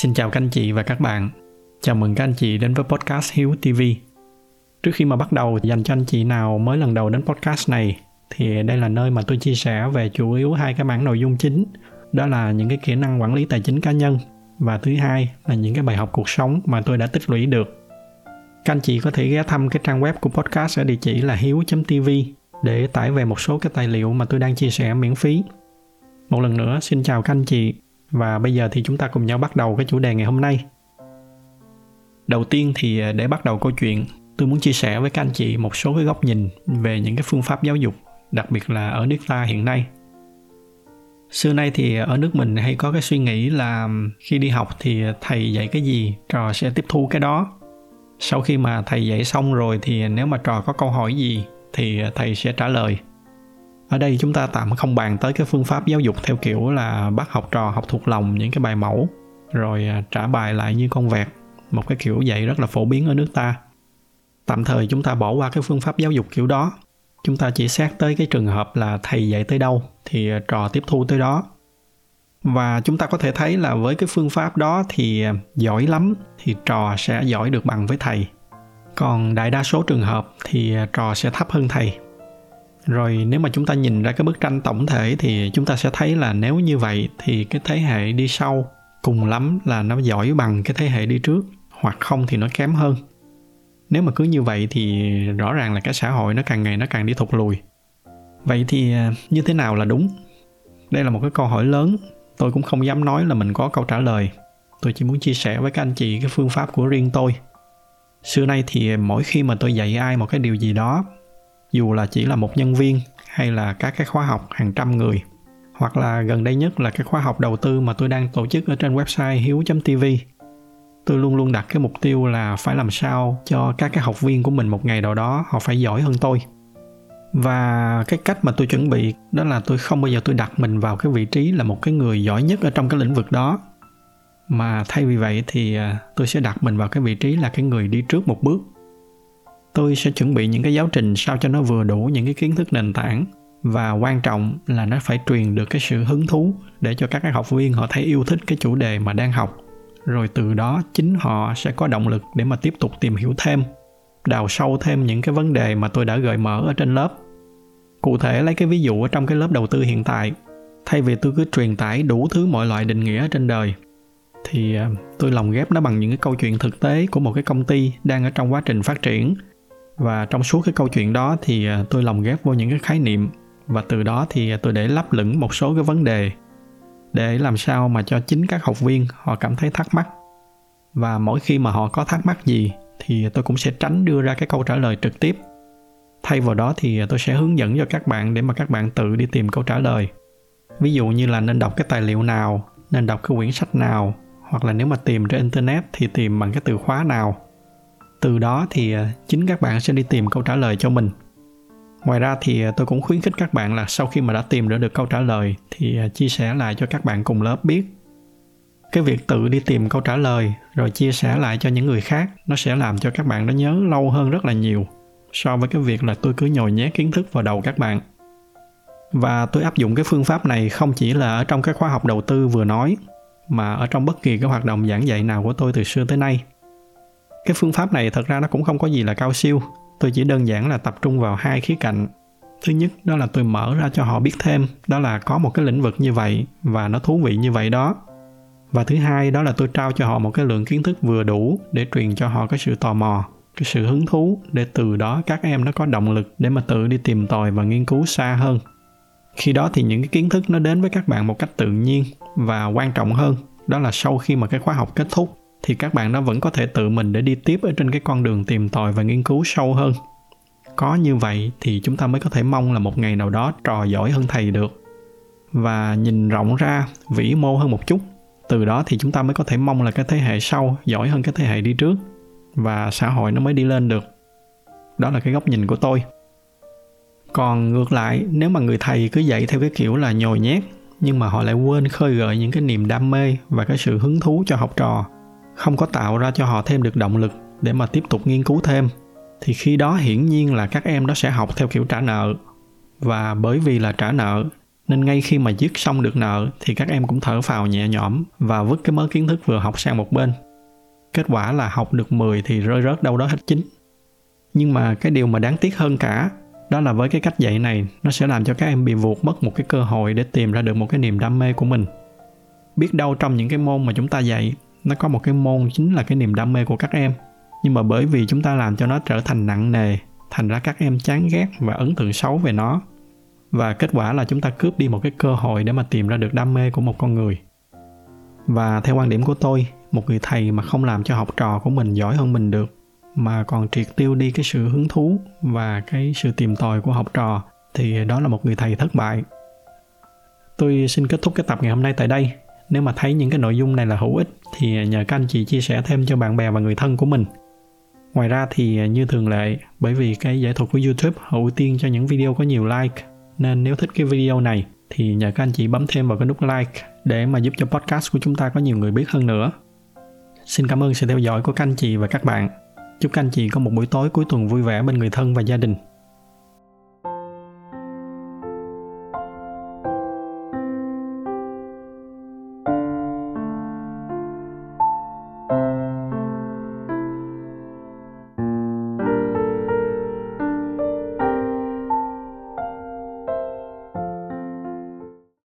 Xin chào các anh chị và các bạn. Chào mừng các anh chị đến với podcast Hiếu TV. Trước khi mà bắt đầu, dành cho anh chị nào mới lần đầu đến podcast này, thì đây là nơi mà tôi chia sẻ về chủ yếu hai cái mảng nội dung chính. Đó là những cái kỹ năng quản lý tài chính cá nhân, và thứ hai là những cái bài học cuộc sống mà tôi đã tích lũy được. Các anh chị có thể ghé thăm cái trang web của podcast ở địa chỉ là hiếu.tv để tải về một số cái tài liệu mà tôi đang chia sẻ miễn phí. Một lần nữa xin chào các anh chị, và bây giờ thì chúng ta cùng nhau bắt đầu cái chủ đề ngày hôm nay. Đầu tiên thì để bắt đầu câu chuyện, tôi muốn chia sẻ với các anh chị một số cái góc nhìn về những cái phương pháp giáo dục, đặc biệt là ở nước ta hiện nay. Xưa nay thì ở nước mình hay có cái suy nghĩ là khi đi học thì thầy dạy cái gì, trò sẽ tiếp thu cái đó. Sau khi mà thầy dạy xong rồi thì nếu mà trò có câu hỏi gì thì thầy sẽ trả lời. Ở đây chúng ta tạm không bàn tới cái phương pháp giáo dục theo kiểu là bắt học trò học thuộc lòng những cái bài mẫu, rồi trả bài lại như con vẹt, một cái kiểu dạy rất là phổ biến ở nước ta. Tạm thời chúng ta bỏ qua cái phương pháp giáo dục kiểu đó. Chúng ta chỉ xét tới cái trường hợp là thầy dạy tới đâu thì trò tiếp thu tới đó. Và chúng ta có thể thấy là với cái phương pháp đó thì giỏi lắm thì trò sẽ giỏi được bằng với thầy. Còn đại đa số trường hợp thì trò sẽ thấp hơn thầy. Rồi nếu mà chúng ta nhìn ra cái bức tranh tổng thể thì chúng ta sẽ thấy là nếu như vậy thì cái thế hệ đi sau cùng lắm là nó giỏi bằng cái thế hệ đi trước, hoặc không thì nó kém hơn. Nếu mà cứ như vậy thì rõ ràng là cái xã hội nó càng ngày nó càng đi thụt lùi. Vậy thì như thế nào là đúng? Đây là một cái câu hỏi lớn, tôi cũng không dám nói là mình có câu trả lời. Tôi chỉ muốn chia sẻ với các anh chị cái phương pháp của riêng tôi. Xưa nay thì mỗi khi mà tôi dạy ai một cái điều gì đó, dù là chỉ là một nhân viên hay là các cái khóa học hàng trăm người, hoặc là gần đây nhất là cái khóa học đầu tư mà tôi đang tổ chức ở trên website hiếu.tv, tôi luôn luôn đặt cái mục tiêu là phải làm sao cho các cái học viên của mình một ngày nào đó họ phải giỏi hơn tôi. Và cái cách mà tôi chuẩn bị đó là tôi không bao giờ tôi đặt mình vào cái vị trí là một cái người giỏi nhất ở trong cái lĩnh vực đó, mà thay vì vậy thì tôi sẽ đặt mình vào cái vị trí là cái người đi trước một bước. Tôi sẽ chuẩn bị những cái giáo trình sao cho nó vừa đủ những cái kiến thức nền tảng, và quan trọng là nó phải truyền được cái sự hứng thú để cho các học viên họ thấy yêu thích cái chủ đề mà đang học. Rồi từ đó chính họ sẽ có động lực để mà tiếp tục tìm hiểu thêm, đào sâu thêm những cái vấn đề mà tôi đã gợi mở ở trên lớp. Cụ thể lấy cái ví dụ ở trong cái lớp đầu tư hiện tại, thay vì tôi cứ truyền tải đủ thứ mọi loại định nghĩa trên đời, thì tôi lồng ghép nó bằng những cái câu chuyện thực tế của một cái công ty đang ở trong quá trình phát triển. Và trong suốt cái câu chuyện đó thì tôi lồng ghép vô những cái khái niệm, và từ đó thì tôi để lấp lửng một số cái vấn đề để làm sao mà cho chính các học viên họ cảm thấy thắc mắc. Và mỗi khi mà họ có thắc mắc gì thì tôi cũng sẽ tránh đưa ra cái câu trả lời trực tiếp. Thay vào đó thì tôi sẽ hướng dẫn cho các bạn để mà các bạn tự đi tìm câu trả lời. Ví dụ như là nên đọc cái tài liệu nào, nên đọc cái quyển sách nào, hoặc là nếu mà tìm trên internet thì tìm bằng cái từ khóa nào. Từ đó thì chính các bạn sẽ đi tìm câu trả lời cho mình. Ngoài ra thì tôi cũng khuyến khích các bạn là sau khi mà đã tìm được câu trả lời thì chia sẻ lại cho các bạn cùng lớp biết. Cái việc tự đi tìm câu trả lời rồi chia sẻ lại cho những người khác, nó sẽ làm cho các bạn nó nhớ lâu hơn rất là nhiều so với cái việc là tôi cứ nhồi nhét kiến thức vào đầu các bạn. Và tôi áp dụng cái phương pháp này không chỉ là ở trong cái khóa học đầu tư vừa nói, mà ở trong bất kỳ cái hoạt động giảng dạy nào của tôi từ xưa tới nay. Cái phương pháp này thật ra nó cũng không có gì là cao siêu. Tôi chỉ đơn giản là tập trung vào hai khía cạnh. Thứ nhất đó là tôi mở ra cho họ biết thêm, đó là có một cái lĩnh vực như vậy và nó thú vị như vậy đó. Và thứ hai đó là tôi trao cho họ một cái lượng kiến thức vừa đủ để truyền cho họ cái sự tò mò, cái sự hứng thú, để từ đó các em nó có động lực để mà tự đi tìm tòi và nghiên cứu xa hơn. Khi đó thì những cái kiến thức nó đến với các bạn một cách tự nhiên, và quan trọng hơn đó là sau khi mà cái khóa học kết thúc thì các bạn nó vẫn có thể tự mình để đi tiếp ở trên cái con đường tìm tòi và nghiên cứu sâu hơn. Có như vậy thì chúng ta mới có thể mong là một ngày nào đó trò giỏi hơn thầy được. Và nhìn rộng ra, vĩ mô hơn một chút, từ đó thì chúng ta mới có thể mong là cái thế hệ sau giỏi hơn cái thế hệ đi trước, và xã hội nó mới đi lên được. Đó là cái góc nhìn của tôi. Còn ngược lại, nếu mà người thầy cứ dạy theo cái kiểu là nhồi nhét, nhưng mà họ lại quên khơi gợi những cái niềm đam mê và cái sự hứng thú cho học trò, không có tạo ra cho họ thêm được động lực để mà tiếp tục nghiên cứu thêm, thì khi đó hiển nhiên là các em nó sẽ học theo kiểu trả nợ. Và bởi vì là trả nợ Nên ngay khi mà dứt xong được nợ thì các em cũng thở phào nhẹ nhõm và vứt cái mớ kiến thức vừa học sang một bên. Kết quả là học được 10 thì rơi rớt đâu đó hết 9. Nhưng mà cái điều mà đáng tiếc hơn cả đó là với cái cách dạy này, nó sẽ làm cho các em bị vụt mất một cái cơ hội để tìm ra được một cái niềm đam mê của mình. Biết đâu trong những cái môn mà chúng ta dạy, nó có một cái môn chính là cái niềm đam mê của các em. Nhưng mà bởi vì chúng ta làm cho nó trở thành nặng nề, thành ra các em chán ghét và ấn tượng xấu về nó. Và kết quả là chúng ta cướp đi một cái cơ hội để mà tìm ra được đam mê của một con người. Và theo quan điểm của tôi, một người thầy mà không làm cho học trò của mình giỏi hơn mình được, mà còn triệt tiêu đi cái sự hứng thú và cái sự tìm tòi của học trò, thì đó là một người thầy thất bại. Tôi xin kết thúc cái tập ngày hôm nay tại đây. Nếu mà thấy những cái nội dung này là hữu ích thì nhờ các anh chị chia sẻ thêm cho bạn bè và người thân của mình. Ngoài ra thì như thường lệ, bởi vì cái giải thuật của YouTube ưu tiên cho những video có nhiều like, nên nếu thích cái video này thì nhờ các anh chị bấm thêm vào cái nút like để mà giúp cho podcast của chúng ta có nhiều người biết hơn nữa. Xin cảm ơn sự theo dõi của các anh chị và các bạn. Chúc các anh chị có một buổi tối cuối tuần vui vẻ bên người thân và gia đình.